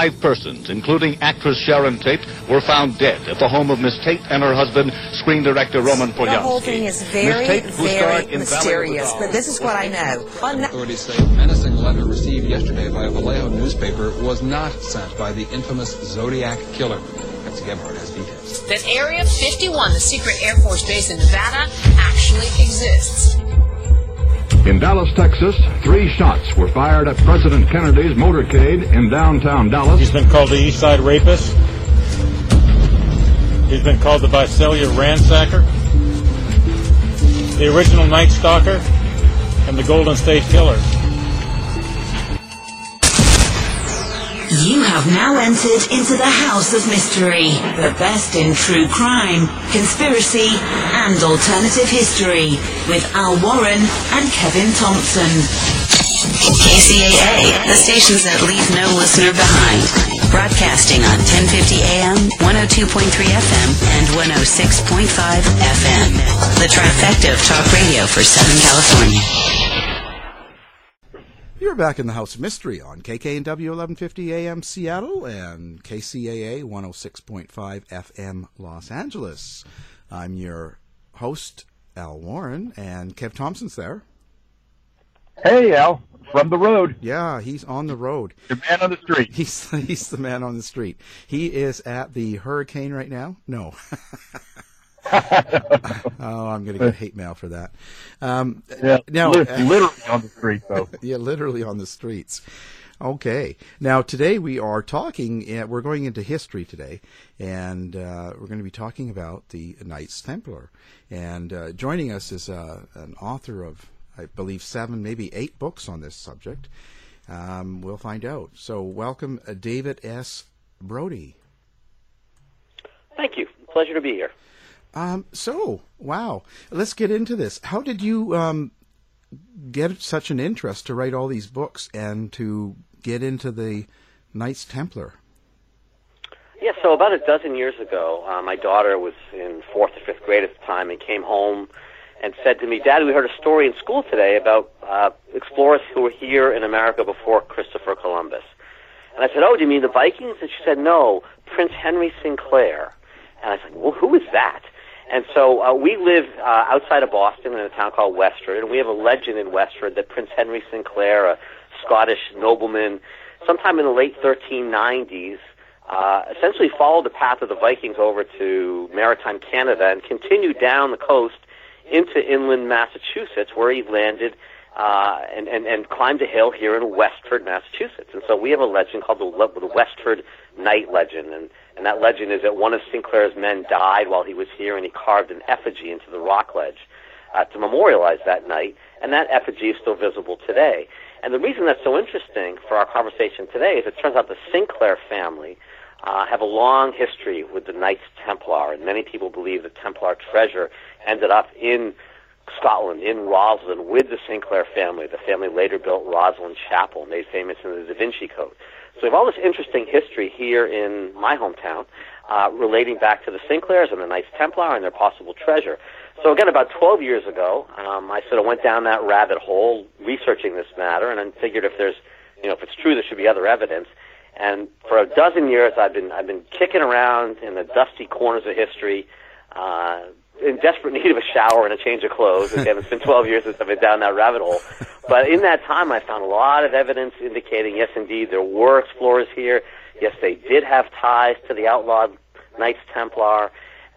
5 persons, including actress Sharon Tate, were found dead at the home of Miss Tate and her husband, screen director Roman Polanski. The whole thing is very, Tate, very mysterious, but this is what I know. Authorities say the menacing letter received yesterday by a Vallejo newspaper was not sent by the infamous Zodiac Killer. Nancy Gebhardt has details. That Area 51, the secret Air Force base in Nevada, actually exists. In Dallas, Texas, 3 shots were fired at President Kennedy's motorcade in downtown Dallas. He's been called the East Side Rapist. He's been called the Visalia Ransacker, the original Night Stalker, and the Golden State Killer. You have now entered into the House of Mystery, the best in true crime, conspiracy, and alternative history, with Al Warren and Kevin Thompson. KCAA, the stations that leave no listener behind. Broadcasting on 1050 AM, 102.3 FM, and 106.5 FM. The trifecta of talk radio for Southern California. You're back in the House of Mystery on KKNW 1150 AM Seattle and KCAA 106.5 FM Los Angeles. I'm your host, Al Warren, and Kev Thompson's there. Hey, Al, from the road. Yeah, he's on the road. The man on the street. He's the man on the street. He is at the hurricane right now. No. Oh, I'm going to get hate mail for that. Yeah, now, literally on the street, though. Yeah, literally on the streets. Okay. Now, today we are talking, we're going into history today, and we're going to be talking about the Knights Templar. And joining us is an author of, I believe, 7, maybe 8 books on this subject. We'll find out. So welcome, David S. Brody. Thank you. Pleasure to be here. Wow, let's get into this. How did you get such an interest to write all these books and to get into the Knights Templar? Yeah, so about 12 years ago, my daughter was in 4th or 5th grade at the time and came home and said to me, "Dad, we heard a story in school today about explorers who were here in America before Christopher Columbus." And I said, "Oh, do you mean the Vikings?" And she said, "No, Prince Henry Sinclair." And I said, "Well, who is that?" And so we live outside of Boston in a town called Westford, and we have a legend in Westford that Prince Henry Sinclair, a Scottish nobleman, sometime in the late 1390s, essentially followed the path of the Vikings over to maritime Canada and continued down the coast into inland Massachusetts, where he landed and climbed a hill here in Westford, Massachusetts. And so we have a legend called the Westford Knight legend, and that legend is that one of Sinclair's men died while he was here, and he carved an effigy into the rock ledge to memorialize that night, and that effigy is still visible today. And the reason that's so interesting for our conversation today is it turns out the Sinclair family have a long history with the Knights Templar, and many people believe the Templar treasure ended up in Scotland, in Roslyn, with the Sinclair family. The family later built Roslyn Chapel, made famous in the Da Vinci Code. So we have all this interesting history here in my hometown relating back to the Sinclairs and the Knights Templar and their possible treasure. So again, about 12 years ago, I sort of went down that rabbit hole researching this matter, and then figured if there's, if it's true, there should be other evidence. And for a dozen years, I've been kicking around in the dusty corners of history, in desperate need of a shower and a change of clothes. Again, it's been 12 years since I've been down that rabbit hole. But in that time, I found a lot of evidence indicating, yes, indeed, there were explorers here. Yes, they did have ties to the outlawed Knights Templar.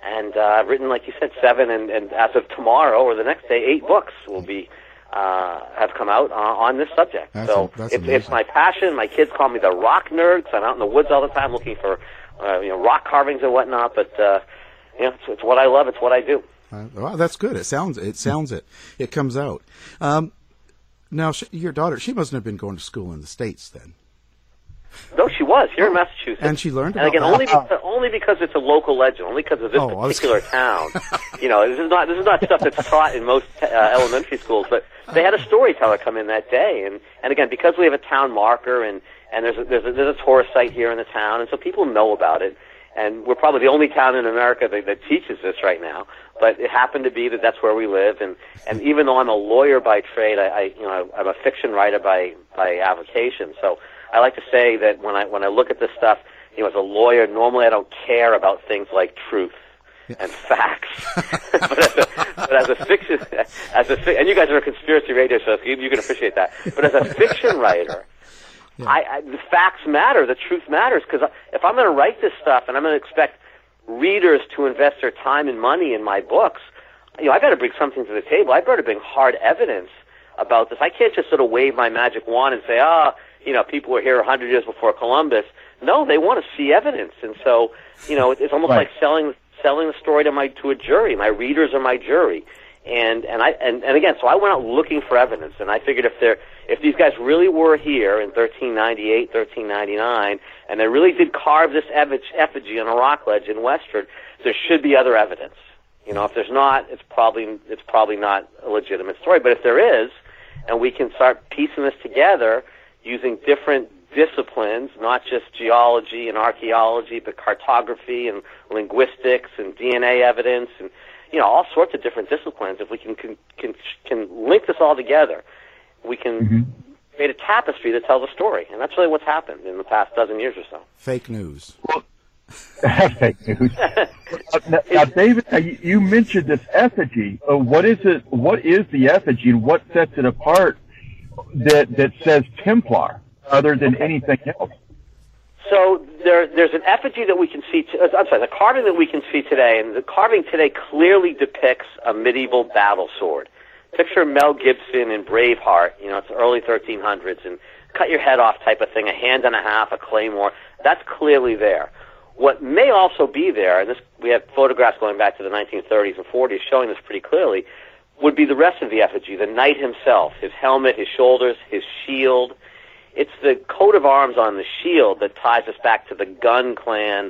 And I've written, like you said, 7, and as of tomorrow or the next day, 8 books will be have come out on this subject. It's my passion. My kids call me the rock nerd, because I'm out in the woods all the time looking for rock carvings and whatnot. But it's what I love. It's what I do. Well, that's good. It sounds it. It comes out. Now, your daughter, she mustn't have been going to school in the States then. No, she was here in Massachusetts, and she learned. And again, only because it's a local legend, only because of this particular town. This is not stuff that's taught in most elementary schools. But they had a storyteller come in that day, and again, because we have a town marker, and there's a tourist site here in the town, and so people know about it. And we're probably the only town in America that teaches this right now. But it happened to be that's where we live, and even though I'm a lawyer by trade, I'm a fiction writer by avocation, so. I like to say that when I look at this stuff, as a lawyer, normally I don't care about things like truth and facts. but as a fiction, and you guys are a conspiracy radio show, so you can appreciate that. But as a fiction writer, the facts matter, the truth matters, because if I'm going to write this stuff and I'm going to expect readers to invest their time and money in my books, I better bring something to the table. I better bring hard evidence about this. I can't just sort of wave my magic wand and say, people were here 100 years before Columbus. No, they want to see evidence, and so it's almost like selling the story to a jury. My readers are my jury, and again, so I went out looking for evidence, and I figured if these guys really were here in 1398, 1399, and they really did carve this effigy on a rock ledge in Westford, there should be other evidence. If there's not, it's probably not a legitimate story. But if there is, and we can start piecing this together, using different disciplines, not just geology and archaeology, but cartography and linguistics and DNA evidence and, all sorts of different disciplines. If we can link this all together, we can create a tapestry that tells a story. And that's really what's happened in the past dozen years or so. Fake news. Fake news. Now, David, you mentioned this effigy. What is it? What is the effigy, and what sets it apart that says Templar other than anything else? So there's an effigy that we can see. The carving that we can see today, and the carving today clearly depicts a medieval battle sword. Picture Mel Gibson in Braveheart. It's the early 1300s, and cut your head off type of thing, a hand and a half, a claymore. That's clearly there. What may also be there, and we have photographs going back to the 1930s and 40s showing this pretty clearly, would be the rest of the effigy, the knight himself, his helmet, his shoulders, his shield. It's the coat of arms on the shield that ties us back to the Gunn clan,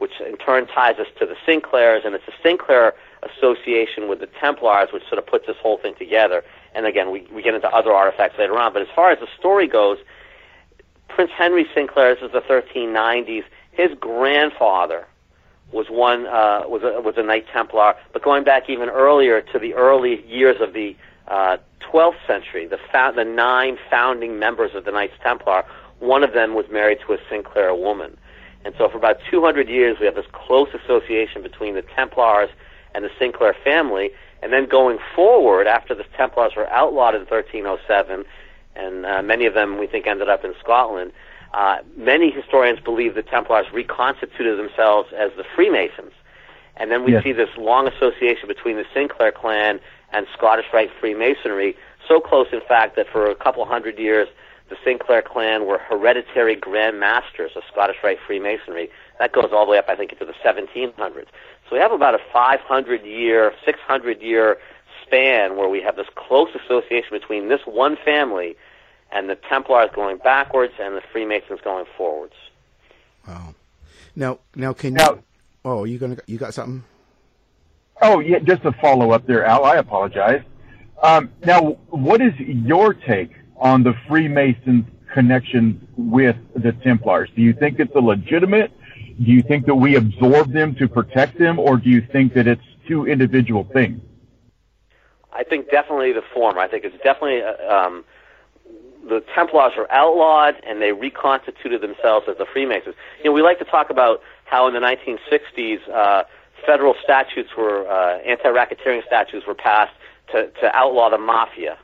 which in turn ties us to the Sinclairs, and it's the Sinclair association with the Templars which sort of puts this whole thing together. And again, we get into other artifacts later on, but as far as the story goes, Prince Henry Sinclair, this is the 1390s, his grandfather was a Knight Templar, but going back even earlier to the early years of the 12th century, the 9 founding members of the Knights Templar, one of them was married to a Sinclair woman. And so for about 200 years, we have this close association between the Templars and the Sinclair family, and then going forward, after the Templars were outlawed in 1307, and many of them, we think, ended up in Scotland, many historians believe the Templars reconstituted themselves as the Freemasons. And then we see this long association between the Sinclair clan and Scottish Rite Freemasonry, so close, in fact, that for a couple hundred years, the Sinclair clan were hereditary Grand Masters of Scottish Rite Freemasonry. That goes all the way up, I think, into the 1700s. So we have about a 500-year, 600-year span where we have this close association between this one family and the Templars going backwards, and the Freemasons going forwards. Wow! Now, you got something? Oh, yeah, just a follow up there, Al. I apologize. Now, what is your take on the Freemasons' connection with the Templars? Do you think it's illegitimate? Do you think that we absorb them to protect them, or do you think that it's two individual things? I think definitely the former. I think it's definitely the Templars were outlawed and they reconstituted themselves as the Freemasons. You know, we like to talk about how in the 1960s federal statutes were anti-racketeering statutes were passed to outlaw the mafia.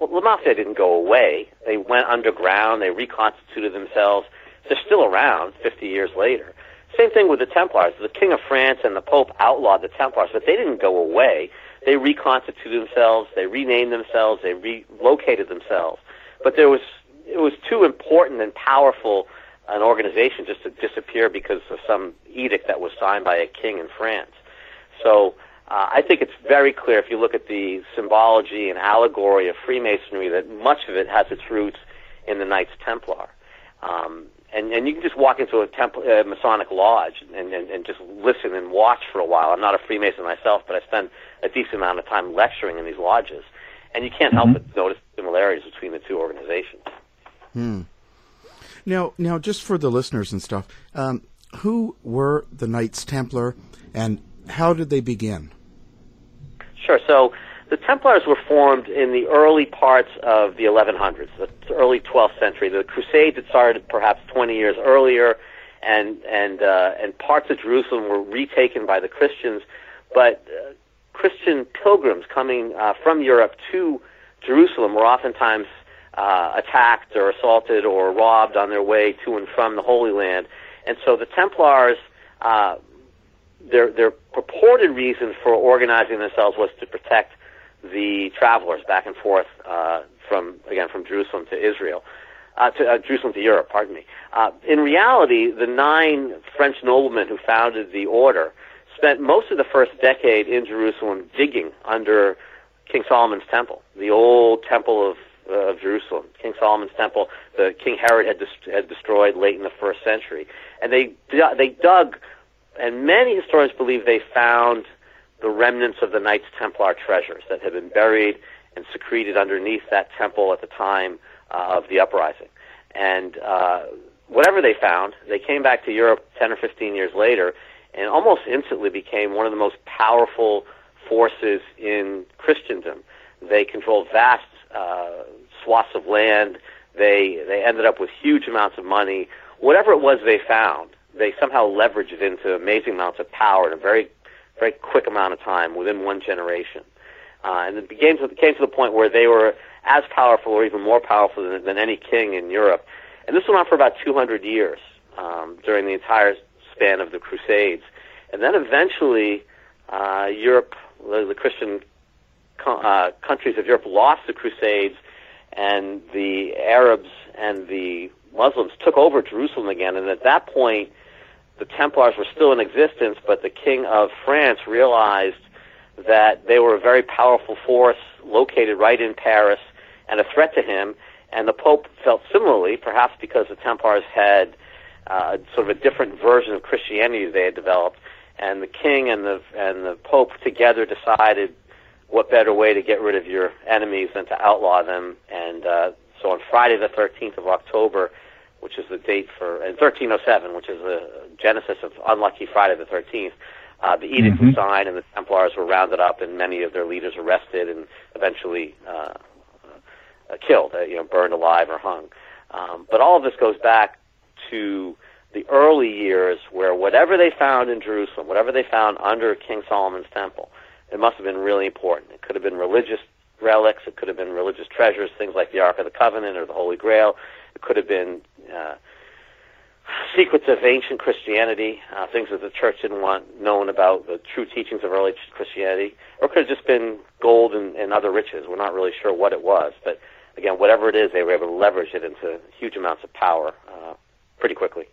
Well, the mafia didn't go away. They went underground. They reconstituted themselves. They're still around 50 years later. Same thing with the Templars. The King of France and the Pope outlawed the Templars, but they didn't go away. They reconstituted themselves. They renamed themselves. They relocated themselves. But it was too important and powerful an organization just to disappear because of some edict that was signed by a king in France. So I think it's very clear if you look at the symbology and allegory of Freemasonry that much of it has its roots in the Knights Templar. And you can just walk into a Masonic lodge and just listen and watch for a while. I'm not a Freemason myself, but I spend a decent amount of time lecturing in these lodges. And you can't help but notice similarities between the two organizations. Hmm. Now, just for the listeners and stuff, who were the Knights Templar, and how did they begin? Sure. So the Templars were formed in the early parts of the 1100s, the early 12th century. The Crusades had started perhaps 20 years earlier, and parts of Jerusalem were retaken by the Christians, but Christian pilgrims coming from Europe to Jerusalem were oftentimes attacked or assaulted or robbed on their way to and from the Holy Land. And so the Templars, their purported reason for organizing themselves was to protect the travelers back and forth from Jerusalem to Israel, to Jerusalem to Europe. Pardon me. In reality, the 9 French noblemen who founded the order spent most of the first decade in Jerusalem digging under King Solomon's Temple, the old Temple of Jerusalem. King Solomon's Temple, the King Herod had destroyed late in the first century, and they dug, and many historians believe they found the remnants of the Knights Templar treasures that had been buried and secreted underneath that temple at the time of the uprising. And whatever they found, they came back to Europe 10 or 15 years later and almost instantly became one of the most powerful forces in Christendom. They controlled vast swaths of land. They ended up with huge amounts of money. Whatever it was they found, they somehow leveraged it into amazing amounts of power in a very very quick amount of time, within one generation. And it came to the point where they were as powerful or even more powerful than any king in Europe. And this went on for about 200 years during the entire span of the Crusades. And then eventually Europe, the Christian countries of Europe lost the Crusades, and the Arabs and the Muslims took over Jerusalem again. And at that point, the Templars were still in existence, but the King of France realized that they were a very powerful force located right in Paris and a threat to him, and the Pope felt similarly, perhaps because the Templars had sort of a different version of Christianity they had developed, and the King and the Pope together decided what better way to get rid of your enemies than to outlaw them, and so on Friday the 13th of October, which is the date for 1307, which is the genesis of Unlucky Friday the 13th. The edict was signed, and the Templars were rounded up, and many of their leaders arrested and eventually killed, burned alive or hung. But all of this goes back to the early years where whatever they found in Jerusalem, whatever they found under King Solomon's Temple, it must have been really important. It could have been religious relics. It could have been religious treasures, things like the Ark of the Covenant or the Holy Grail. It could have been secrets of ancient Christianity, things that the church didn't want known about, the true teachings of early Christianity, or it could have just been gold and other riches. We're not really sure what it was, but again, whatever it is, they were able to leverage it into huge amounts of power pretty quickly.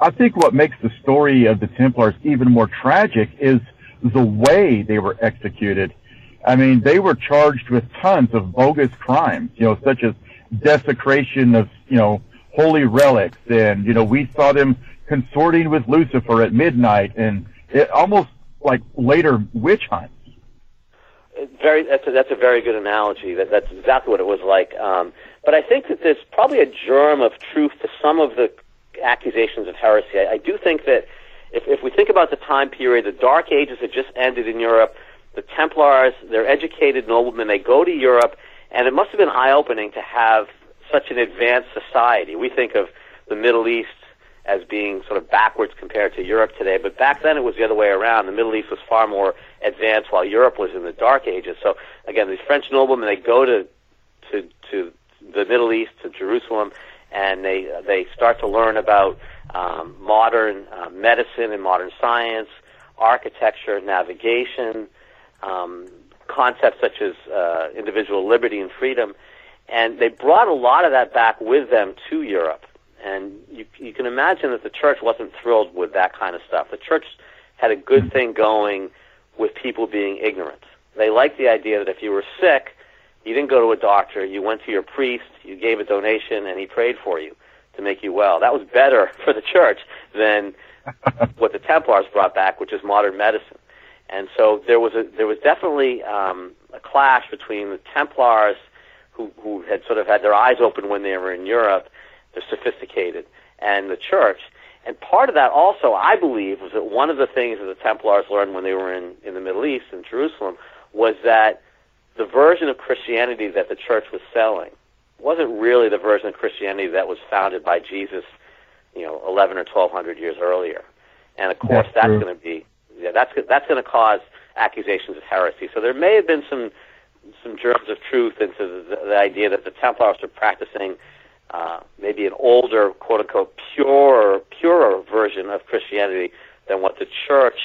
I think what makes the story of the Templars even more tragic is the way they were executed. I mean, they were charged with tons of bogus crimes, such as desecration of, holy relics. And, we saw them consorting with Lucifer at midnight, and it almost like later witch hunts. That's a very good analogy. That's exactly what it was like. But I think that there's probably a germ of truth to some of the accusations of heresy. I do think that if we think about the time period, the Dark Ages had just ended in Europe. the Templars, they're educated noblemen, they go to Europe, and it must have been eye-opening to have such an advanced society. We think of the Middle East as being sort of backwards compared to Europe today, but back then it was the other way around. The Middle East was far more advanced while Europe was in the Dark Ages. So again, these French noblemen, they go to the Middle East, to Jerusalem, and they start to learn about modern medicine and modern science, architecture, navigation, concepts such as individual liberty and freedom, and they brought a lot of that back with them to Europe. And you can imagine that the church wasn't thrilled with that kind of stuff. The church had a good thing going with people being ignorant. They liked the idea that if you were sick, you didn't go to a doctor, you went to your priest, you gave a donation, and he prayed for you to make you well. That was better for the church than what the Templars brought back, which is modern medicine. And so there was definitely a clash between the Templars, who had sort of had their eyes open when they were in Europe, they're sophisticated, and the church. And part of that also, I believe, was that one of the things that the Templars learned when they were in the Middle East, in Jerusalem, was that the version of Christianity that the church was selling wasn't really the version of Christianity that was founded by Jesus, 11 or 1,200 years earlier. And of course, that's going to be that's going to cause accusations of heresy. So there may have been some germs of truth into the idea that the Templars were practicing maybe an older, quote unquote, purer version of Christianity than what the church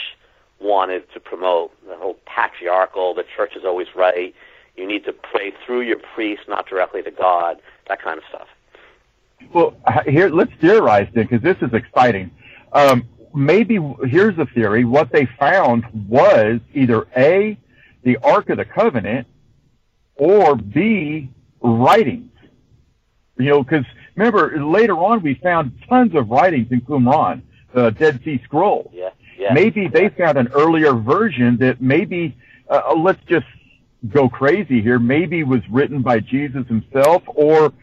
wanted to promote. The whole patriarchal, the church is always right, you need to pray through your priest, not directly to God, that kind of stuff. Well, here, let's theorize then, because this is exciting. Maybe, here's a theory, what they found was either A, the Ark of the Covenant, or B, writings. Because remember, later on we found tons of writings in Qumran, the Dead Sea Scrolls. Yeah. Maybe they found an earlier version that maybe, let's just go crazy here, maybe was written by Jesus himself or,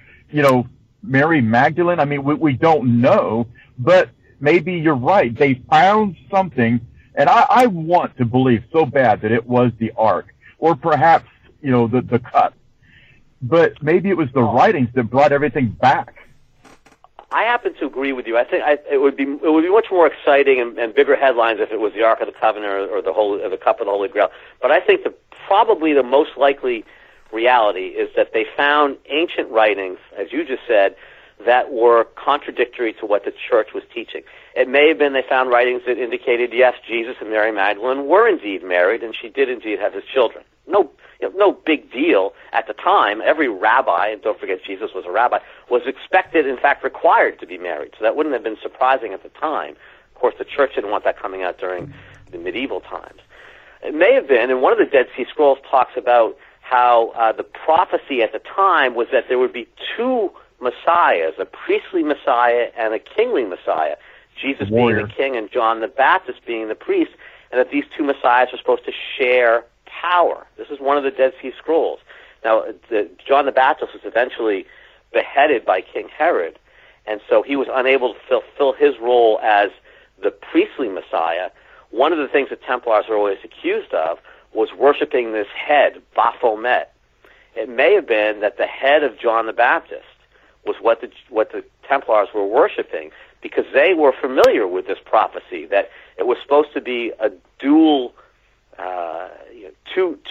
Mary Magdalene. I mean, we don't know, but maybe you're right. They found something, and I want to believe so bad that it was the Ark, or perhaps, the cup. But maybe it was the writings that brought everything back. I happen to agree with you. I think it would be much more exciting and bigger headlines if it was the Ark of the Covenant or the Cup of the Holy Grail. But I think probably the most likely reality is that they found ancient writings, as you just said, that were contradictory to what the church was teaching. It may have been they found writings that indicated, yes, Jesus and Mary Magdalene were indeed married, and she did indeed have his children. No big deal at the time. Every rabbi, and don't forget Jesus was a rabbi, was expected, in fact, required to be married. So that wouldn't have been surprising at the time. Of course, the church didn't want that coming out during the medieval times. It may have been, and one of the Dead Sea Scrolls talks about how the prophecy at the time was that there would be two messiahs, a priestly messiah and a kingly messiah, Jesus being the king and John the Baptist being the priest, and that these two messiahs were supposed to share power. This is one of the Dead Sea Scrolls. Now, John the Baptist was eventually beheaded by King Herod, and so he was unable to fulfill his role as the priestly Messiah. One of the things that Templars were always accused of was worshiping this head, Baphomet. It may have been that the head of John the Baptist was what the Templars were worshiping, because they were familiar with this prophecy that it was supposed to be a dual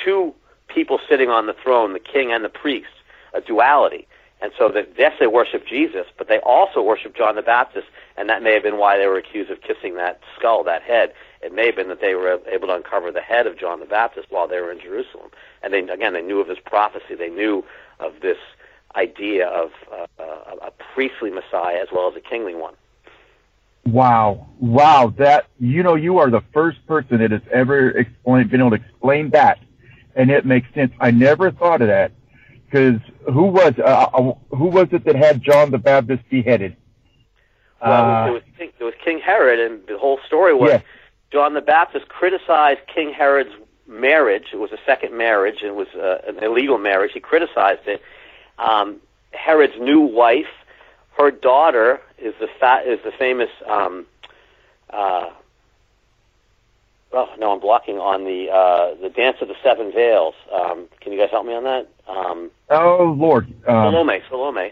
two people sitting on the throne, the king and the priest, a duality. And so that, yes, they worship Jesus, but they also worship John the Baptist, and that may have been why they were accused of kissing that skull, that head. It may have been that they were able to uncover the head of John the Baptist while they were in Jerusalem. And they knew of this prophecy. They knew of this idea of a priestly Messiah as well as a kingly one. Wow, that, you are the first person that has ever been able to explain that, and it makes sense. I never thought of that, because who was it that had John the Baptist beheaded? Well, it was King Herod, and the whole story was John the Baptist criticized King Herod's marriage. It was a second marriage, and it was an illegal marriage. He criticized it. Herod's new wife, her daughter is the famous Oh, no, I'm blocking on the Dance of the Seven Veils. Can you guys help me on that? Oh, Lord. Salome, okay.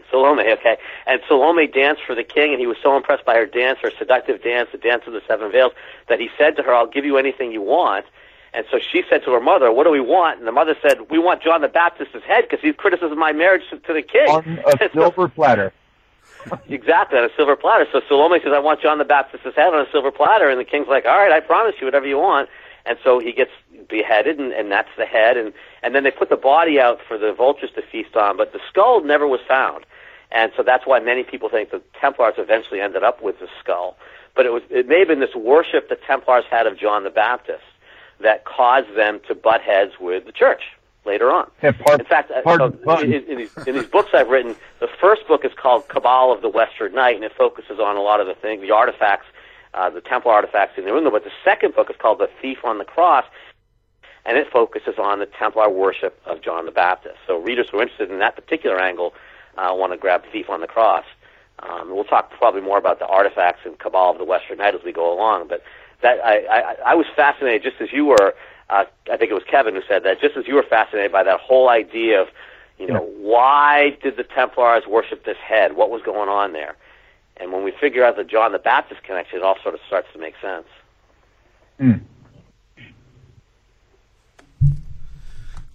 And Salome danced for the king, and he was so impressed by her dance, her seductive dance, the Dance of the Seven Veils, that he said to her, I'll give you anything you want. And so she said to her mother, what do we want? And the mother said, we want John the Baptist's head because he's criticizing my marriage to the king. On a silver platter. Exactly, on a silver platter. So Salome says, I want John the Baptist's head on a silver platter. And the king's like, all right, I promise you whatever you want. And so he gets beheaded, and that's the head. And then they put the body out for the vultures to feast on, but the skull never was found. And so that's why many people think the Templars eventually ended up with the skull. But it may have been this worship the Templars had of John the Baptist that caused them to butt heads with the church later on. Yeah, in fact, in these books I've written, the first book is called Cabal of the Western Knight, and it focuses on a lot of the things, the artifacts, the Templar artifacts in New England. But the second book is called The Thief on the Cross, and it focuses on the Templar worship of John the Baptist. So readers who are interested in that particular angle want to grab Thief on the Cross. We'll talk probably more about the artifacts in Cabal of the Western Knight as we go along, but that I was fascinated, just as you were. I think it was Kevin who said that. Just as you were fascinated by that whole idea of, why did the Templars worship this head? What was going on there? And when we figure out the John the Baptist connection, it all sort of starts to make sense. Mm.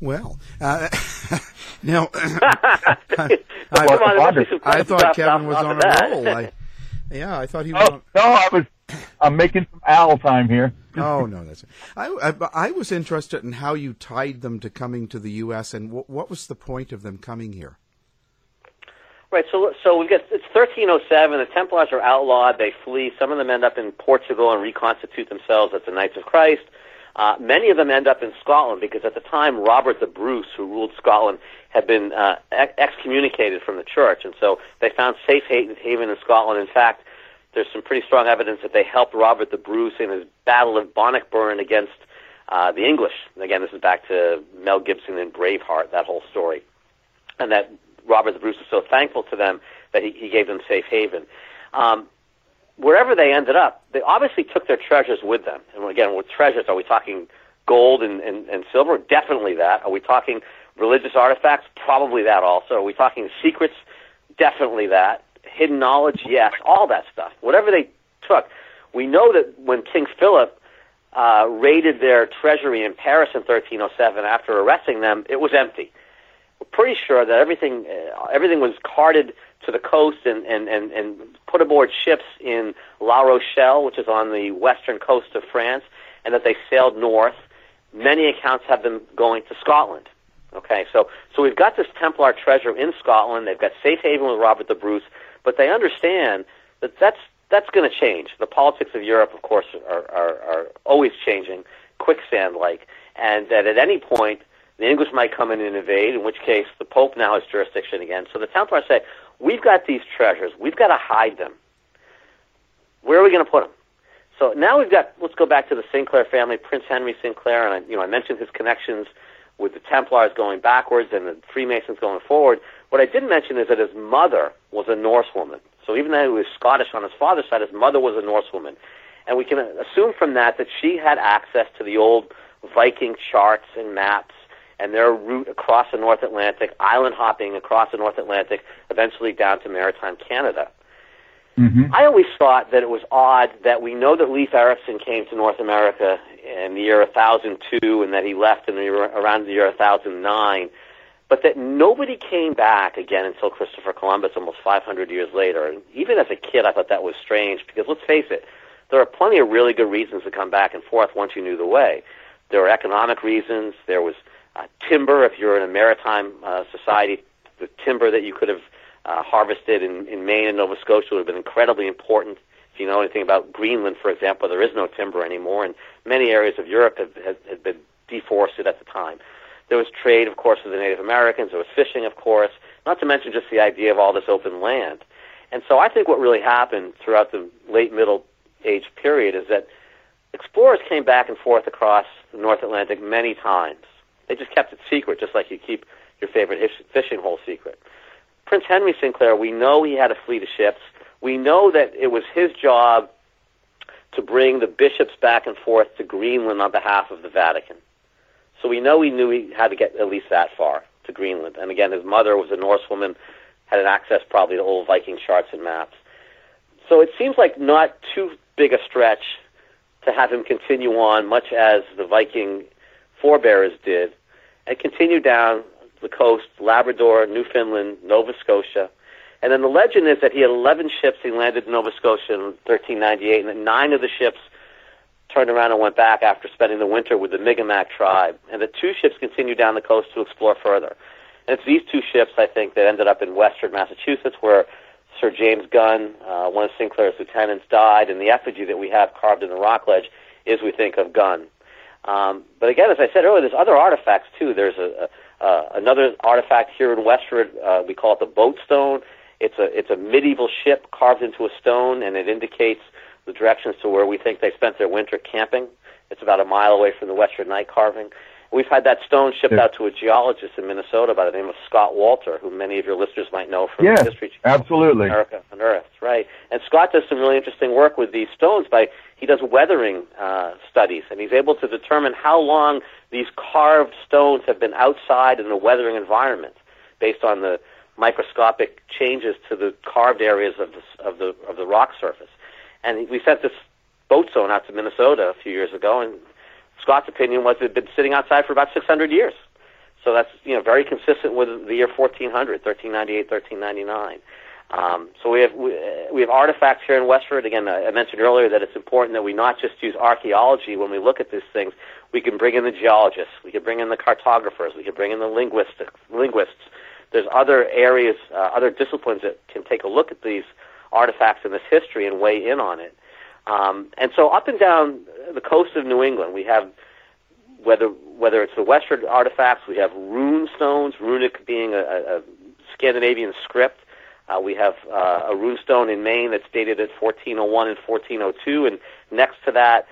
Well, now I thought Kevin was on a roll. I thought he was. I'm making some owl time here. Oh, no, that's it. I was interested in how you tied them to coming to the U.S., and what was the point of them coming here? Right, so we've got, it's 1307. The Templars are outlawed. They flee. Some of them end up in Portugal and reconstitute themselves as the Knights of Christ. Many of them end up in Scotland because at the time, Robert the Bruce, who ruled Scotland, had been excommunicated from the church, and so they found safe haven in Scotland. In fact, there's some pretty strong evidence that they helped Robert the Bruce in his battle of Bannockburn against the English. And again, this is back to Mel Gibson and Braveheart, that whole story. And that Robert the Bruce was so thankful to them that he gave them safe haven. Wherever they ended up, they obviously took their treasures with them. And again, with treasures, are we talking gold and silver? Definitely that. Are we talking religious artifacts? Probably that also. Are we talking secrets? Definitely that. Hidden knowledge, yes, all that stuff. Whatever they took, we know that when King Philip raided their treasury in Paris in 1307 after arresting them, it was empty. We're pretty sure that everything was carted to the coast and put aboard ships in La Rochelle, which is on the western coast of France, and that they sailed north. Many accounts have them going to Scotland. Okay, so we've got this Templar treasure in Scotland. They've got safe haven with Robert the Bruce. But they understand that that's going to change. The politics of Europe, of course, are always changing, quicksand-like, and that at any point the English might come in and invade, in which case the Pope now has jurisdiction again. So the Templars say, we've got these treasures. We've got to hide them. Where are we going to put them? So now we've got, let's go back to the Sinclair family, Prince Henry Sinclair, and I mentioned his connections with the Templars going backwards and the Freemasons going forward. What I didn't mention is that his mother was a Norse woman. So even though he was Scottish on his father's side, his mother was a Norse woman. And we can assume from that she had access to the old Viking charts and maps and their route across the North Atlantic, island hopping across the North Atlantic, eventually down to maritime Canada. Mm-hmm. I always thought that it was odd that we know that Leif Erikson came to North America in the year 1002 and that he left around the year 1009, but that nobody came back again until Christopher Columbus almost 500 years later. And even as a kid, I thought that was strange because, let's face it, there are plenty of really good reasons to come back and forth once you knew the way. There were economic reasons. There was timber. If you're in a maritime society, the timber that you could have harvested in Maine and Nova Scotia would have been incredibly important. If you know anything about Greenland, for example, there is no timber anymore, and many areas of Europe had been deforested at the time. There was trade, of course, with the Native Americans. There was fishing, of course, not to mention just the idea of all this open land. And so I think what really happened throughout the late Middle Age period is that explorers came back and forth across the North Atlantic many times. They just kept it secret, just like you keep your favorite fishing hole secret. Prince Henry Sinclair, we know he had a fleet of ships. We know that it was his job to bring the bishops back and forth to Greenland on behalf of the Vatican. So we know he knew he had to get at least that far, to Greenland. And again, his mother was a Norse woman, had an access probably to old Viking charts and maps. So it seems like not too big a stretch to have him continue on, much as the Viking forebears did, and continue down the coast, Labrador, Newfoundland, Nova Scotia. And then the legend is that he had 11 ships. He landed in Nova Scotia in 1398, and then 9 of the ships turned around and went back after spending the winter with the Mi'kmaq tribe. And the 2 ships continued down the coast to explore further. And it's these 2 ships, I think, that ended up in Western Massachusetts, where Sir James Gunn, one of Sinclair's lieutenants, died, and the effigy that we have carved in the rock ledge is, we think, of Gunn. But again, as I said earlier, there's other artifacts, too. There's another artifact here in Westford. We call it the Boat Stone. It's a medieval ship carved into a stone, and it indicates the directions to where we think they spent their winter camping. It's about a mile away from the Western Knight carving. We've had that stone shipped out to a geologist in Minnesota by the name of Scott Wolter, who many of your listeners might know from the history of absolutely. America Unearthed, right? And Scott does some really interesting work with these stones. He does weathering studies, and he's able to determine how long these carved stones have been outside in a weathering environment based on the microscopic changes to the carved areas of the rock surface. And we sent this boat stone out to Minnesota a few years ago, and Scott's opinion was it had been sitting outside for about 600 years. So that's, very consistent with the year 1400, 1398, 1399. So we have artifacts here in Westford. Again, I mentioned earlier that it's important that we not just use archaeology when we look at these things. We can bring in the geologists. We can bring in the cartographers. We can bring in the linguists. There's other areas, other disciplines that can take a look at these artifacts in this history and weigh in on it. And so up and down the coast of New England, we have, whether it's the Western artifacts, we have rune stones, runic being a Scandinavian script. We have a rune stone in Maine that's dated at 1401 and 1402, and next to that,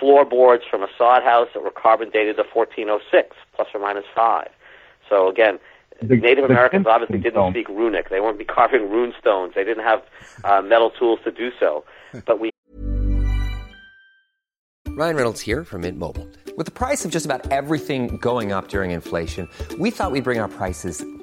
floorboards from a sod house that were carbon dated to 1406, plus or minus 5. So again, Native Americans obviously didn't speak runic. They wouldn't be carving rune stones. They didn't have metal tools to do so. But we. Ryan Reynolds here from Mint Mobile. With the price of just about everything going up during inflation, we thought we'd bring our prices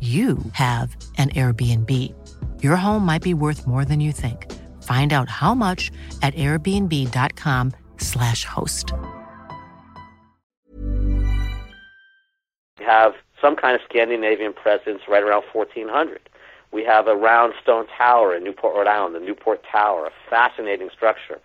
you have an Airbnb. Your home might be worth more than you think. Find out how much at airbnb.com/host. We have some kind of Scandinavian presence right around 1400. We have a round stone tower in Newport, Rhode Island, the Newport Tower, a fascinating structure.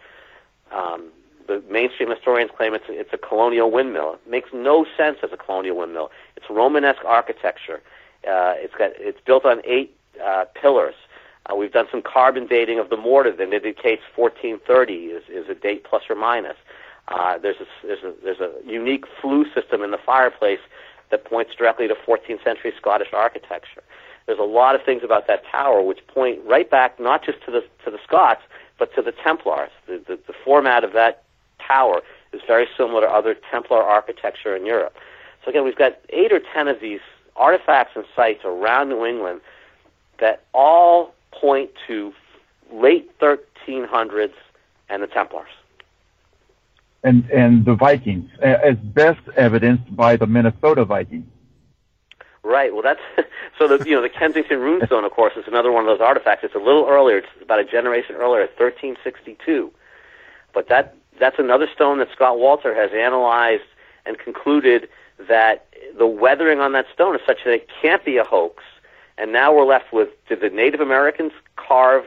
The mainstream historians claim it's a colonial windmill. It makes no sense as a colonial windmill. It's Romanesque architecture. It's built on 8 pillars. We've done some carbon dating of the mortar that indicates 1430 is a date plus or minus. There's a unique flue system in the fireplace that points directly to 14th century Scottish architecture. There's a lot of things about that tower which point right back not just to the Scots but to the Templars. The format of that tower is very similar to other Templar architecture in Europe. So again, we've got 8 or 10 of these artifacts and sites around New England that all point to late 1300s and the Templars. And the Vikings, as best evidenced by the Minnesota Vikings. Right. Well, that's so. The Kensington Runestone, of course, is another one of those artifacts. It's a little earlier. It's about a generation earlier, 1362. But that's another stone that Scott Wolter has analyzed and concluded that the weathering on that stone is such that it can't be a hoax. And now we're left with, did the Native Americans carve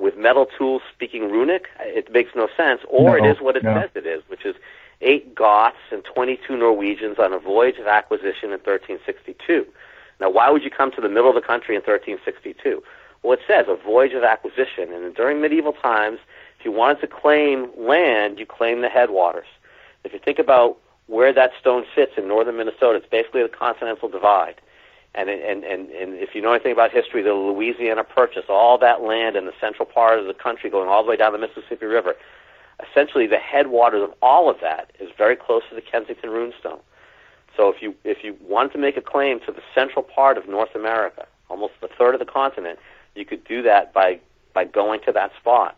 with metal tools speaking runic? It makes no sense. Or it is what it says it is, which is 8 Goths and 22 Norwegians on a voyage of acquisition in 1362. Now, why would you come to the middle of the country in 1362? Well, it says a voyage of acquisition. And during medieval times, if you wanted to claim land, you claim the headwaters. If you think about where that stone sits in northern Minnesota, it's basically the continental divide. And if you know anything about history, the Louisiana Purchase, all that land in the central part of the country going all the way down the Mississippi River, essentially the headwaters of all of that is very close to the Kensington Runestone. So if you wanted to make a claim to the central part of North America, almost a third of the continent, you could do that by going to that spot.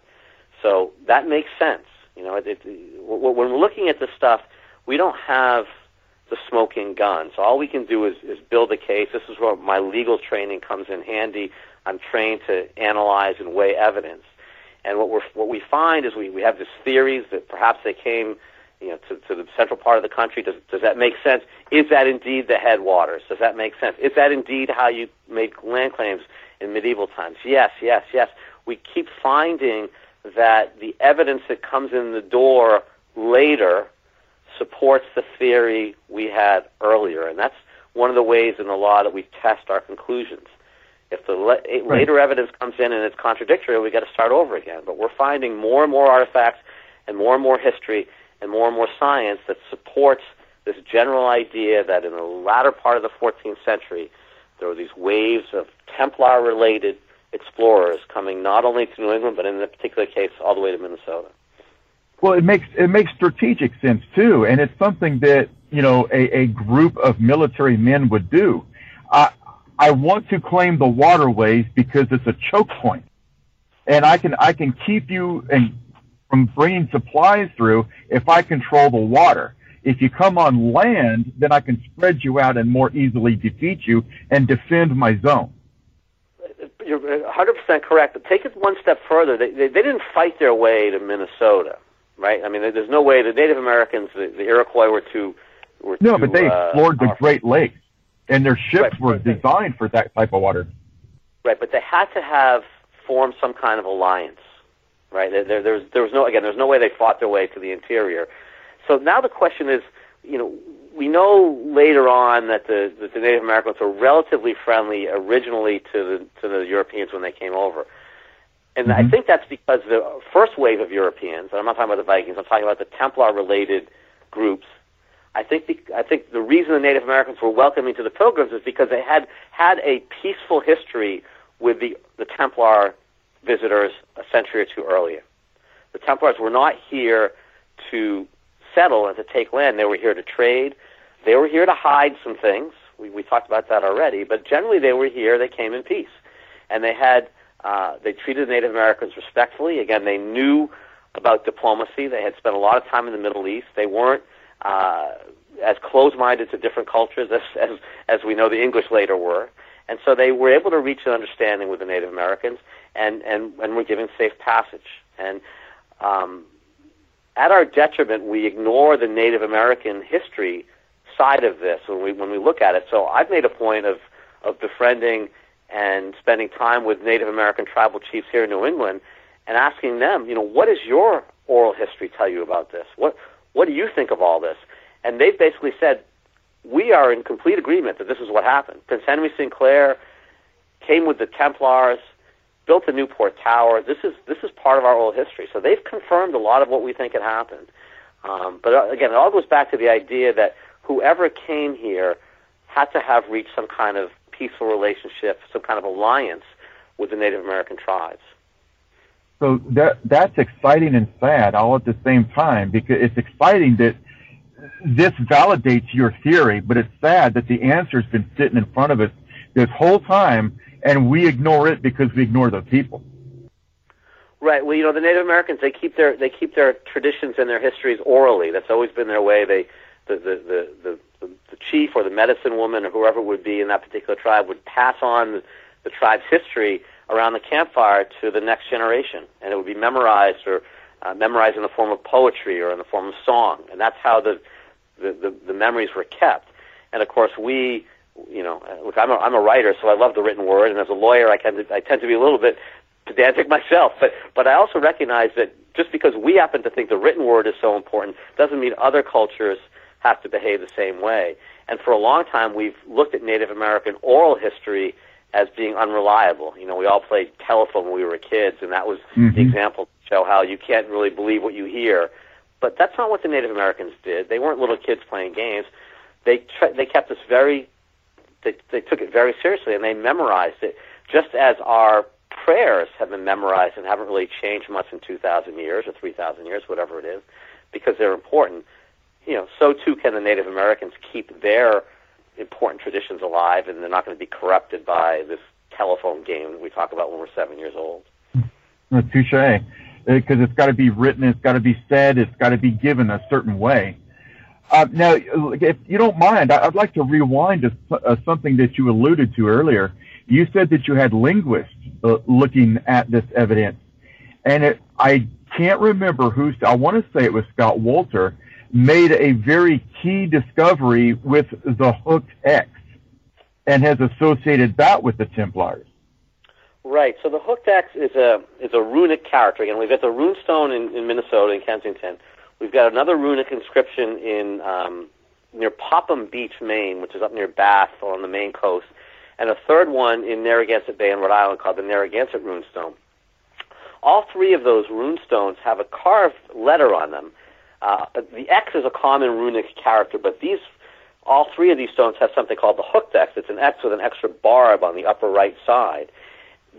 So that makes sense. When we're looking at this stuff, we don't have the smoking gun. So all we can do is build a case. This is where my legal training comes in handy. I'm trained to analyze and weigh evidence. And what we find is we have these theories that perhaps they came, to the central part of the country. Does that make sense? Is that indeed the headwaters? Does that make sense? Is that indeed how you make land claims in medieval times? Yes, yes, yes. We keep finding that the evidence that comes in the door later supports the theory we had earlier, and that's one of the ways in the law that we test our conclusions. If the later evidence comes in and it's contradictory, we got to start over again. But we're finding more and more artifacts and more history and more science that supports this general idea that in the latter part of the 14th century, there were these waves of Templar-related explorers coming not only to New England, but in that particular case, all the way to Minnesota. Well, it makes strategic sense, too, and it's something that, a group of military men would do. I want to claim the waterways because it's a choke point, and I can keep you from bringing supplies through if I control the water. If you come on land, then I can spread you out and more easily defeat you and defend my zone. You're 100% correct. But take it one step further. They didn't fight their way to Minnesota, right? I mean, there's no way the Native Americans, the Iroquois, but they explored the Great Lakes. And their ships were designed for that type of water. Right, but they had to have formed some kind of alliance, right? There's no way they fought their way to the interior. So now the question is, we know later on that the Native Americans were relatively friendly originally to the Europeans when they came over. And mm-hmm. I think that's because the first wave of Europeans, and I'm not talking about the Vikings, I'm talking about the Templar-related groups, I think the reason the Native Americans were welcoming to the Pilgrims is because they had a peaceful history with the Templar visitors a century or two earlier. The Templars were not here to settle and to take land. They were here to trade. They were here to hide some things. We talked about that already. But generally they were here. They came in peace. And they treated the Native Americans respectfully. Again, they knew about diplomacy. They had spent a lot of time in the Middle East. They weren't as close-minded to different cultures as we know the English later were. And so they were able to reach an understanding with the Native Americans and were given safe passage. And at our detriment, we ignore the Native American history side of this when we look at it. So I've made a point of befriending and spending time with Native American tribal chiefs here in New England and asking them, what does your oral history tell you about this? What do you think of all this? And they've basically said, we are in complete agreement that this is what happened. Prince Henry Sinclair came with the Templars, built the Newport Tower. This is part of our oral history. So they've confirmed a lot of what we think had happened. But again, it all goes back to the idea that whoever came here had to have reached some kind of peaceful relationship, some kind of alliance with the Native American tribes. So that's exciting and sad all at the same time, because it's exciting that this validates your theory, but it's sad that the answer's been sitting in front of us this whole time, and we ignore it because we ignore the people. Right. Well, the Native Americans, they keep their traditions and their histories orally. That's always been their way. The chief or the medicine woman or whoever it would be in that particular tribe would pass on the tribe's history around the campfire to the next generation, and it would be memorized or memorized in the form of poetry or in the form of song, and that's how the memories were kept. And of course, we, look, I'm a writer, so I love the written word, and as a lawyer, I tend to be a little bit pedantic myself, but I also recognize that just because we happen to think the written word is so important doesn't mean other cultures have to behave the same way. And for a long time, we've looked at Native American oral history as being unreliable. We all played telephone when we were kids, and that was the example to show how you can't really believe what you hear. But that's not what the Native Americans did. They weren't little kids playing games. They took it very seriously, and they memorized it, just as our prayers have been memorized and haven't really changed much in 2,000 years or 3,000 years, whatever it is, because they're important. So too can the Native Americans keep their important traditions alive, and they're not going to be corrupted by this telephone game that we talk about when we're 7 years old. Touché, because it's got to be written, it's got to be said, it's got to be given a certain way. Now, if you don't mind, I'd like to rewind to something that you alluded to earlier. You said that you had linguists looking at this evidence, and I can't remember who, I want to say it was Scott Wolter, made a very key discovery with the hooked X and has associated that with the Templars. Right. So the hooked X is a runic character. Again, we've got the runestone in Minnesota, in Kensington. We've got another runic inscription in near Popham Beach, Maine, which is up near Bath on the Maine coast, and a third one in Narragansett Bay in Rhode Island called the Narragansett runestone. All three of those runestones have a carved letter on them. The X is a common runic character, but all three of these stones have something called the hooked X. It's an X with an extra barb on the upper right side.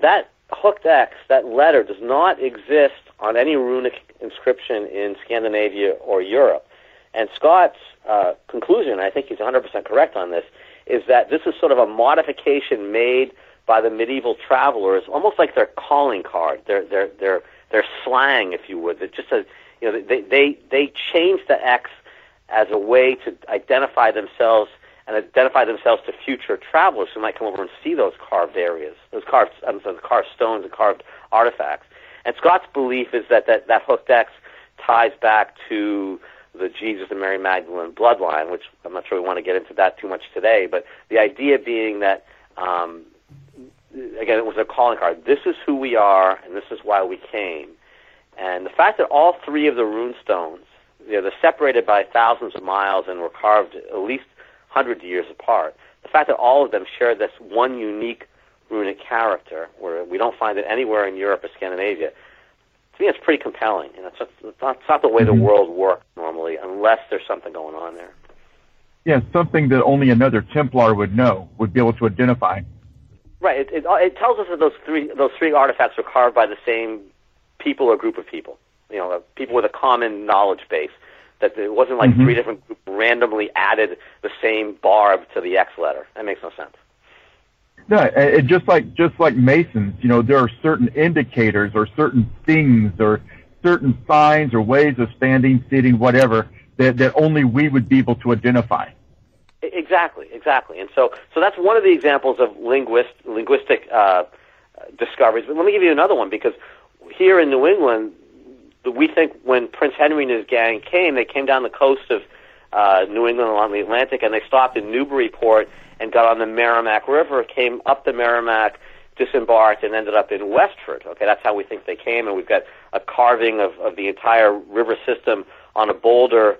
That hooked X, that letter, does not exist on any runic inscription in Scandinavia or Europe. And Scott's conclusion, I think he's 100% correct on this, is that this is sort of a modification made by the medieval travelers, almost like their calling card, their slang, if you would. It's just a they changed the X as a way to identify themselves and identify themselves to future travelers who might come over and see those carved areas, those carved stones and carved artifacts. And Scott's belief is that hooked X ties back to the Jesus and Mary Magdalene bloodline, which I'm not sure we want to get into that too much today, but the idea being that, again, it was a calling card. This is who we are, and this is why we came. And the fact that all three of the runestones, they're separated by thousands of miles and were carved at least hundreds of years apart, the fact that all of them share this one unique runic character, where we don't find it anywhere in Europe or Scandinavia, to me it's pretty compelling. And it's not the way the world works normally, unless there's something going on there. Yeah, something that only another Templar would know, would be able to identify. Right. It tells us that those three artifacts were carved by the same people or group of people. You know, people with a common knowledge base. That it wasn't like three different groups randomly added the same barb to the X letter. That makes no sense. No, it just like Masons, you know, there are certain indicators or certain things or certain signs or ways of standing, sitting, whatever, that only we would be able to identify. Exactly. And so that's one of the examples of linguistic discoveries. But let me give you another one, because here in New England, we think when Prince Henry and his gang came, they came down the coast of New England along the Atlantic, and they stopped in Newburyport and got on the Merrimack River, came up the Merrimack, disembarked, and ended up in Westford. Okay, that's how we think they came, and we've got a carving of the entire river system on a boulder.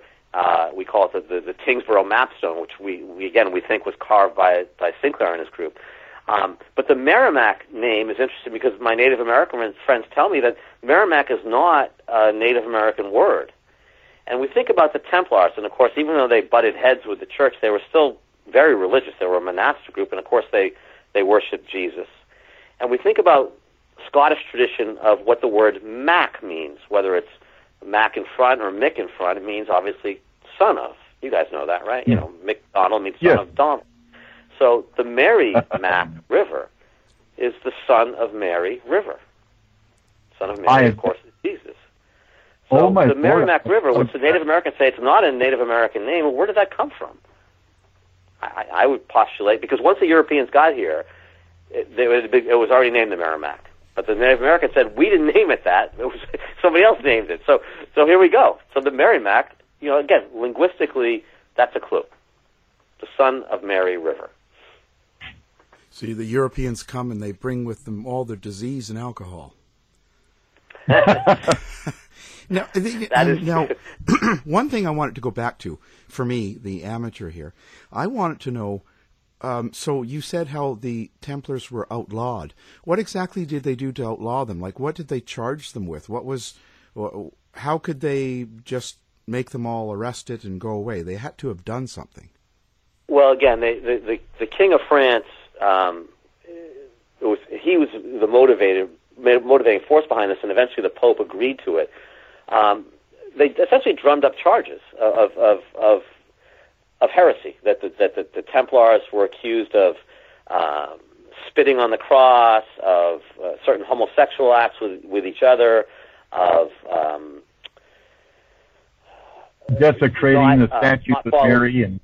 We call it the Tingsboro Mapstone, which we think was carved by Sinclair and his group. But the Merrimack name is interesting because my Native American friends tell me that Merrimack is not a Native American word. And we think about the Templars, and of course, even though they butted heads with the church, they were still very religious. They were a monastic group, and of course, they worshiped Jesus. And we think about Scottish tradition of what the word Mac means, whether it's Mac in front or Mick in front. It means, obviously, son of. You guys know that, right? You know, McDonald means son of Donald. So the Merrimack River is the Son of Mary River. Son of Mary, of course, is Jesus. So the Merrimack River, which the Native Americans say it's not a Native American name, well, where did that come from? I would postulate, because once the Europeans got here, it was already named the Merrimack. But the Native Americans said, we didn't name it that. It was somebody else named it. So here we go. So the Merrimack, you know, again, linguistically, that's a clue. The Son of Mary River. See, the Europeans come and they bring with them all their disease and alcohol. Now, one thing I wanted to go back to, for me, the amateur here, I wanted to know, so you said how the Templars were outlawed. What exactly did they do to outlaw them? Like, what did they charge them with? How could they just make them all arrested and go away? They had to have done something. Well, again, the King of France... he was the motivating force behind this, and eventually the Pope agreed to it. They essentially drummed up charges of heresy that the Templars were accused of spitting on the cross, of certain homosexual acts with each other, of desecrating the statues of Mary. And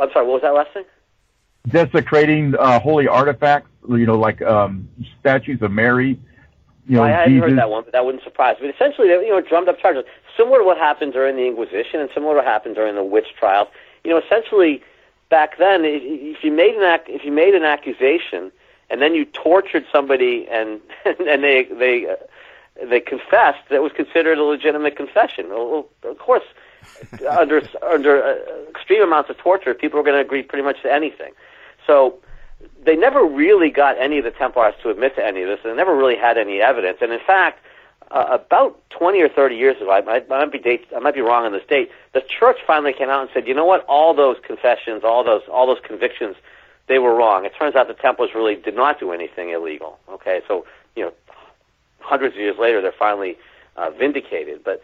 I'm sorry, what was that last thing? Desecrating holy artifacts, you know, like statues of Mary. You know, I hadn't heard that one, but that wouldn't surprise me. But essentially, they, you know, drummed up charges, similar to what happened during the Inquisition and similar to what happened during the witch trials. You know, essentially, back then, if you made an accusation and then you tortured somebody and they confessed, that was considered a legitimate confession. Well, of course, under extreme amounts of torture, people were going to agree pretty much to anything. So they never really got any of the Templars to admit to any of this, and they never really had any evidence. And in fact, about 20 or 30 years ago, I might be wrong on this date, the church finally came out and said, you know what, all those confessions, all those convictions, they were wrong. It turns out the Templars really did not do anything illegal. Okay, so, you know, hundreds of years later, they're finally vindicated. But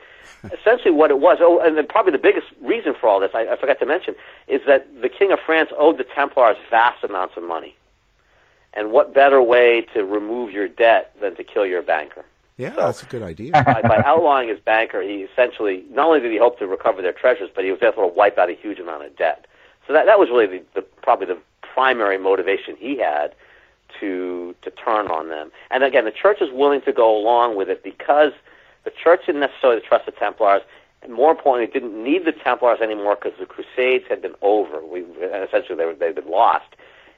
essentially what it was, and then probably the biggest reason for all this, I forgot to mention, is that the King of France owed the Templars vast amounts of money. And what better way to remove your debt than to kill your banker? Yeah, so, that's a good idea. By outlawing his banker, he essentially, not only did he hope to recover their treasures, but he was able to wipe out a huge amount of debt. So that was really probably the primary motivation he had to turn on them. And again, the church is willing to go along with it because the church didn't necessarily trust the Templars, and more importantly, didn't need the Templars anymore because the Crusades had been over. Essentially, they'd been lost.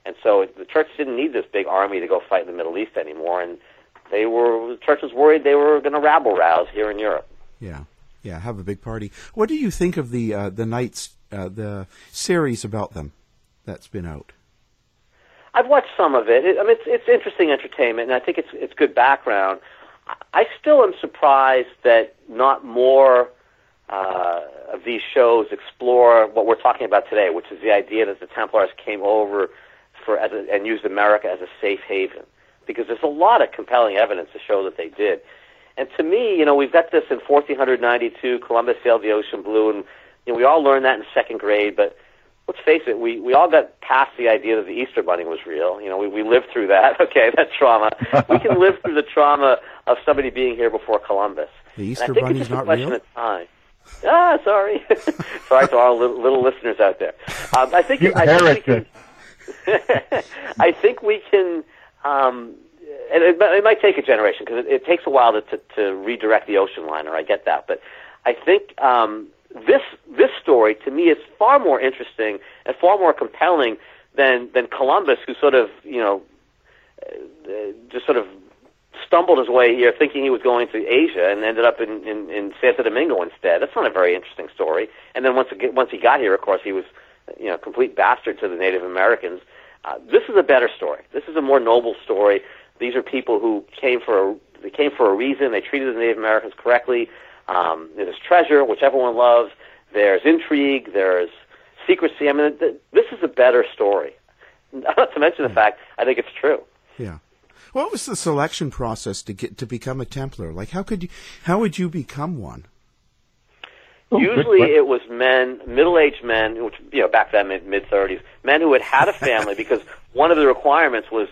And so the church didn't need this big army to go fight in the Middle East anymore, and the church was worried they were going to rabble-rouse here in Europe. Yeah, have a big party. What do you think of the Knights, the series about them that's been out? I've watched some of it. I mean, it's interesting entertainment, and I think it's good background. I still am surprised that not more of these shows explore what we're talking about today, which is the idea that the Templars came over and used America as a safe haven, because there's a lot of compelling evidence to show that they did. And to me, you know, we've got this in 1492, Columbus sailed the ocean blue, and you know, we all learned that in second grade, but let's face it, we all got past the idea that the Easter Bunny was real. You know, we lived through that, okay, that trauma. We can live through the trauma of somebody being here before Columbus. The Easter Bunny's not real? And I think it's just a question of time. Ah, sorry. Sorry to all little listeners out there. I think we can, and it might take a generation, because it takes a while to redirect the ocean liner, I get that, but I think this story, to me, is far more interesting and far more compelling than Columbus, who sort of, you know, just sort of stumbled his way here thinking he was going to Asia and ended up in Santo Domingo instead. That's not a very interesting story. And then once he got here, of course, he was, you know, a complete bastard to the Native Americans. This is a better story. This is a more noble story. These are people who came for a reason. They treated the Native Americans correctly. There's treasure, which everyone loves. There's intrigue. There's secrecy. I mean, this is a better story. Not to mention the fact, I think it's true. Yeah. What was the selection process to become a Templar? Like, how would you become one? Usually it was men, middle-aged men, which, you know, back then, mid-30s, men who had a family, because one of the requirements was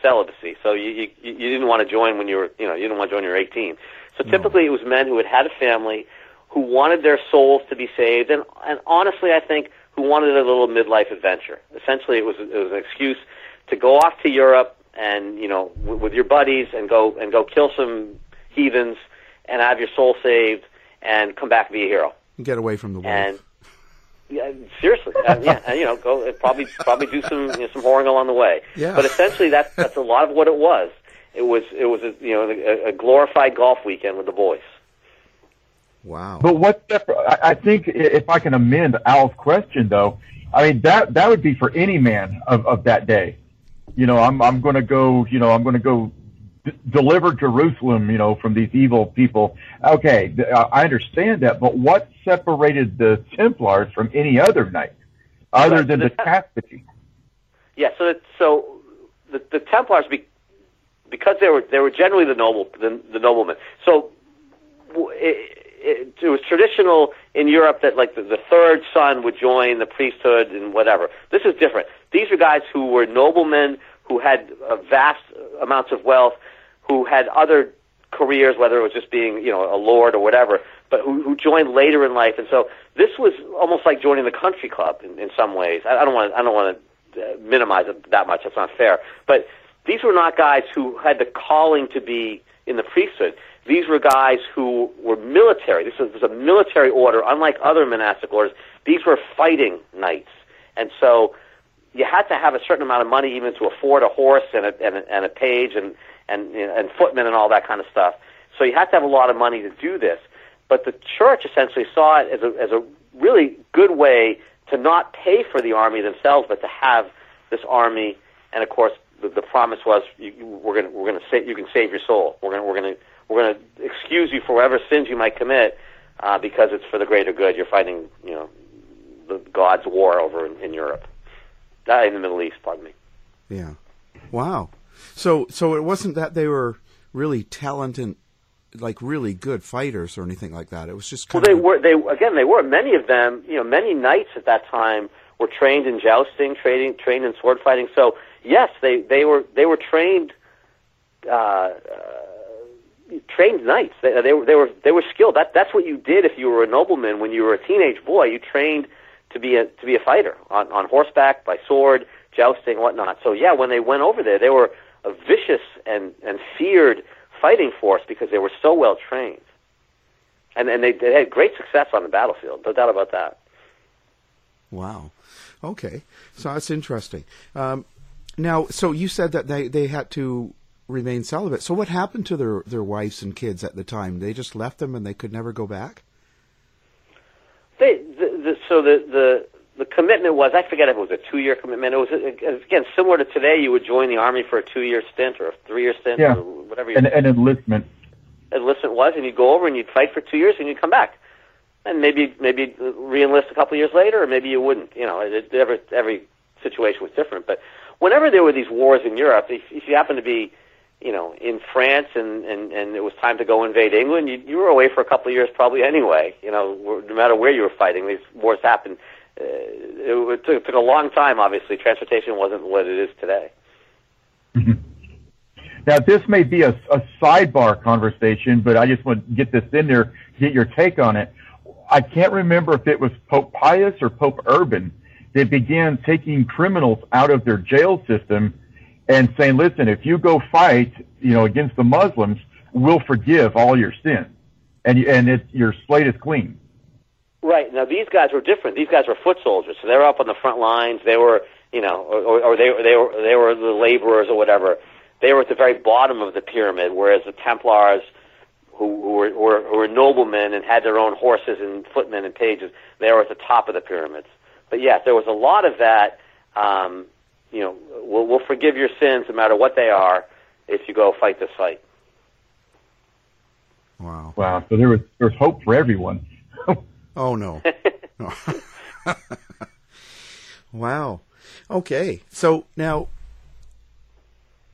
celibacy. So you didn't want to join when you were, you know, you didn't want to join when you were 18. So typically it was men who had a family, who wanted their souls to be saved, and honestly, I think, who wanted a little midlife adventure. Essentially, it was an excuse to go off to Europe and, you know, with your buddies and go kill some heathens and have your soul saved and come back and be a hero. Get away from the wolf. And yeah, seriously, yeah, you know, go probably do some whoring along the way. Yeah. But essentially, that's a lot of what it was. It was a, you know, a glorified golf weekend with the boys. Wow. But I think, if I can amend Al's question though, I mean that would be for any man of that day. You know, I'm going to go deliver Jerusalem, you know, from these evil people. Okay, I understand that, but what separated the Templars from any other knight, other than the chastity? Yeah, so the Templars, because they were generally the noblemen. So it was traditional in Europe that, like, the third son would join the priesthood and whatever. This is different. These are guys who were noblemen, who had vast amounts of wealth, who had other careers, whether it was just being, you know, a lord or whatever, but who joined later in life. And so this was almost like joining the country club in some ways. I don't want to minimize it that much. That's not fair. But these were not guys who had the calling to be in the priesthood. These were guys who were military. This was a military order, unlike other monastic orders. These were fighting knights. And so you had to have a certain amount of money even to afford a horse and a page and footmen and all that kind of stuff. So you had to have a lot of money to do this. But the church essentially saw it as a really good way to not pay for the army themselves, but to have this army. And of course, the promise was, we're going to save, you can save your soul. We're going to excuse you for whatever sins you might commit, because it's for the greater good. You're fighting, you know, the God's war over in Europe, not in the Middle East. Pardon me. Yeah. Wow. So it wasn't that they were really talented, like really good fighters or anything like that. It was just kind of... They were. Many of them, you know, many knights at that time were trained in jousting, trained in sword fighting. So yes, they were trained. Trained knights. They were skilled. That's what you did if you were a nobleman when you were a teenage boy. You trained to be a fighter on horseback, by sword, jousting, whatnot. So yeah, when they went over there, they were a vicious and feared fighting force because they were so well trained, and they had great success on the battlefield. No doubt about that. Wow. Okay, so that's interesting. Now, so you said that they had to remain celibate. So what happened to their wives and kids at the time? They just left them and they could never go back? So the commitment was, I forget if it was a 2-year commitment. It was, again, similar to today, you would join the army for a 2-year stint or a 3-year stint, yeah, or whatever. An enlistment. Enlistment was, and you'd go over and you'd fight for 2 years and you'd come back. and maybe re-enlist a couple of years later, or maybe you wouldn't. You know, every situation was different. But whenever there were these wars in Europe, if you happened to be, you know, in France and it was time to go invade England, you were away for a couple of years probably anyway. You know, no matter where you were fighting, these wars happened. It took a long time, obviously. Transportation wasn't what it is today. Mm-hmm. Now, this may be a sidebar conversation, but I just want to get this in there, get your take on it. I can't remember if it was Pope Pius or Pope Urban that began taking criminals out of their jail system and saying, listen, if you go fight, you know, against the Muslims, we'll forgive all your sins, and your slate is clean. Right. Now, these guys were different. These guys were foot soldiers, so they were up on the front lines. They were, you know, or they were the laborers or whatever. They were at the very bottom of the pyramid, whereas the Templars, who were noblemen and had their own horses and footmen and pages, they were at the top of the pyramids. But yes, there was a lot of that. You know, we'll forgive your sins no matter what they are if you go fight this fight. Wow! Wow! So there's hope for everyone. Oh no! No. Wow. Okay. So now,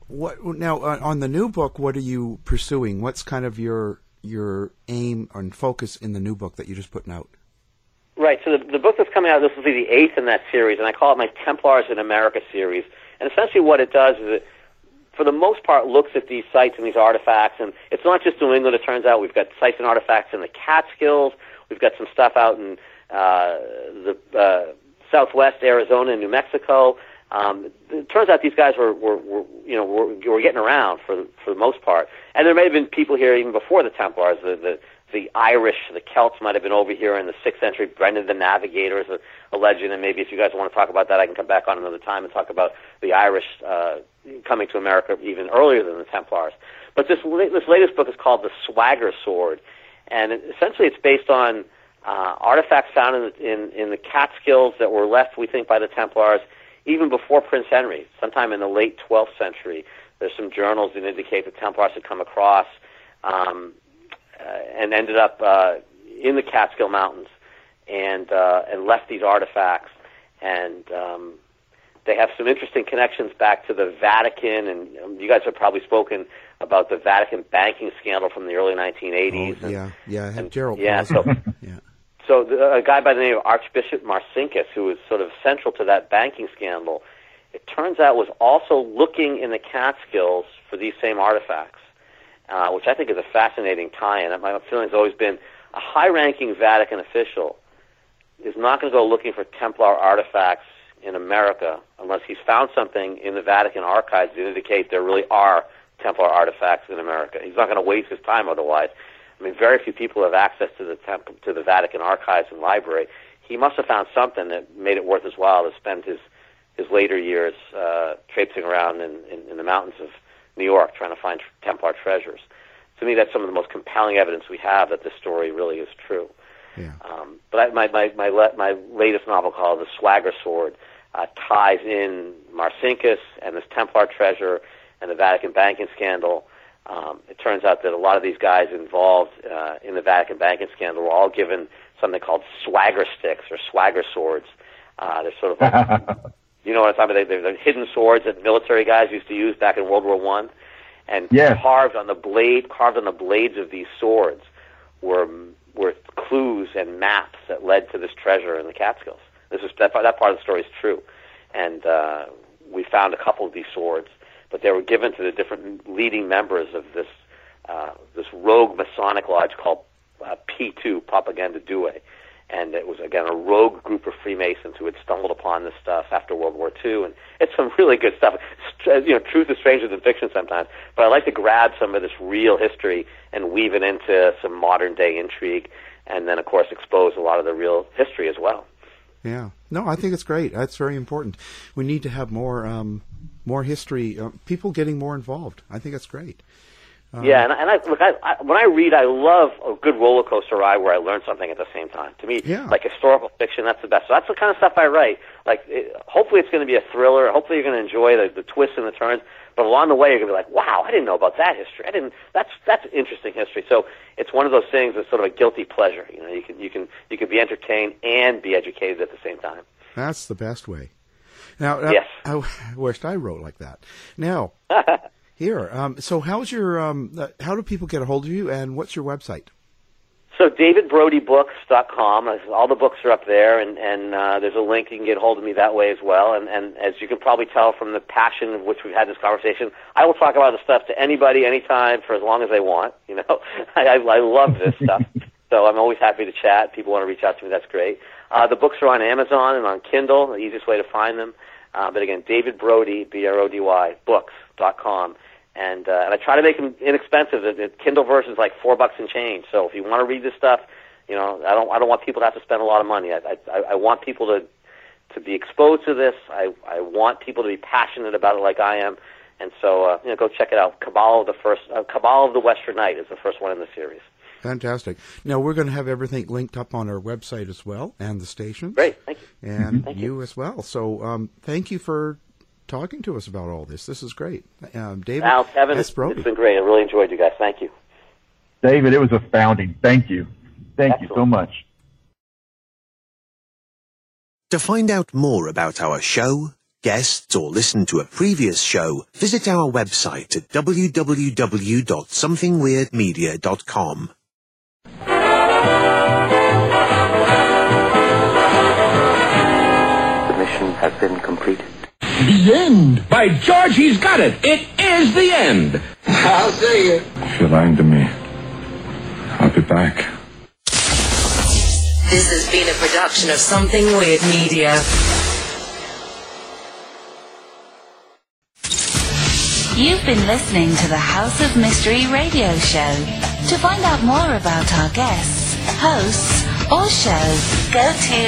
on the new book? What are you pursuing? What's kind of your aim and focus in the new book that you're just putting out? Right. So the book that's coming out, this will be the eighth in that series, and I call it my Templars in America series. And essentially, what it does is it, for the most part, looks at these sites and these artifacts. And it's not just New England. It turns out we've got sites and artifacts in the Catskills. We've got some stuff out in the southwest Arizona and New Mexico. It turns out these guys were getting around for the most part. And there may have been people here even before the Templars. The Irish, the Celts might have been over here in the 6th century. Brendan the Navigator is a legend, and maybe if you guys want to talk about that, I can come back on another time and talk about the Irish coming to America even earlier than the Templars. But this latest book is called The Swagger Sword. And essentially, it's based on artifacts found in the Catskills that were left, we think, by the Templars even before Prince Henry, sometime in the late 12th century. There's some journals that indicate the Templars had come across and ended up in the Catskill Mountains and left these artifacts. And they have some interesting connections back to the Vatican, and you guys have probably spoken about the Vatican banking scandal from the early 1980s. Oh, Gerald. Yeah, so, yeah. So a guy by the name of Archbishop Marcinkus, who was sort of central to that banking scandal, it turns out was also looking in the Catskills for these same artifacts, which I think is a fascinating tie-in. My feeling has always been a high-ranking Vatican official is not going to go looking for Templar artifacts in America unless he's found something in the Vatican archives to indicate there really are Templar artifacts in America. He's not going to waste his time otherwise. I mean, very few people have access to the Vatican archives and library. He must have found something that made it worth his while to spend his later years traipsing around in the mountains of New York trying to find Templar treasures. To me, that's some of the most compelling evidence we have that this story really is true. Yeah. But my latest novel called The Swagger Sword ties in Marcinkus and this Templar treasure and the Vatican banking scandal. It turns out that a lot of these guys involved in the Vatican banking scandal were all given something called swagger sticks or swagger swords. They're sort of like, you know what I'm talking about? They're hidden swords that military guys used to use back in World War One, and carved on the blades of these swords were clues and maps that led to this treasure in the Catskills. That part of the story is true, and we found a couple of these swords. But they were given to the different leading members of this rogue Masonic lodge called P2, Propaganda Due. And it was, again, a rogue group of Freemasons who had stumbled upon this stuff after World War II. And it's some really good stuff. You know, truth is stranger than fiction sometimes. But I like to grab some of this real history and weave it into some modern-day intrigue and then, of course, expose a lot of the real history as well. Yeah. No, I think it's great. That's very important. We need to have more history, people getting more involved. I think that's great. Yeah, and I, look, I, when I read, I love a good roller coaster ride where I learn something at the same time. To me, like historical fiction, that's the best. So that's the kind of stuff I write. Like, hopefully it's going to be a thriller. Hopefully you're going to enjoy the twists and the turns. But along the way, you're going to be like, wow, I didn't know about that history. I didn't. That's interesting history. So it's one of those things that's sort of a guilty pleasure. You know, you can be entertained and be educated at the same time. That's the best way. Now, yes. I wished I wrote like that. Now. Here. So how's your, how do people get a hold of you, and what's your website? So davidbrodybooks.com. All the books are up there, and there's a link. You can get a hold of me that way as well. And as you can probably tell from the passion of which we've had this conversation, I will talk about this stuff to anybody, anytime, for as long as they want. You know, I love this stuff. So I'm always happy to chat. People want to reach out to me. That's great. The books are on Amazon and on Kindle, the easiest way to find them. But again, David Brody, B-R-O-D-Y, books.com. And I try to make them inexpensive. The Kindle version is like $4 and change. So if you want to read this stuff, you know, I don't want people to have to spend a lot of money. I want people to be exposed to this. I want people to be passionate about it like I am. And so you know, go check it out. Cabal of the Western Knight is the first one in the series. Fantastic. Now, we're going to have everything linked up on our website as well, and the stations. Great, thank you. And thank you as well. So thank you for talking to us about all this. This is great. David, Al, Kevin, it's been great. I really enjoyed you guys. Thank you. David, it was astounding. Thank you. Thank Excellent. You so much. To find out more about our show, guests, or listen to a previous show, visit our website at www.somethingweirdmedia.com. The mission has been completed. The end! By George, he's got it! It is the end! I'll see you. If you're lying to me, I'll be back. This has been a production of Something Weird Media. You've been listening to the House of Mystery radio show. To find out more about our guests, hosts, or shows, go to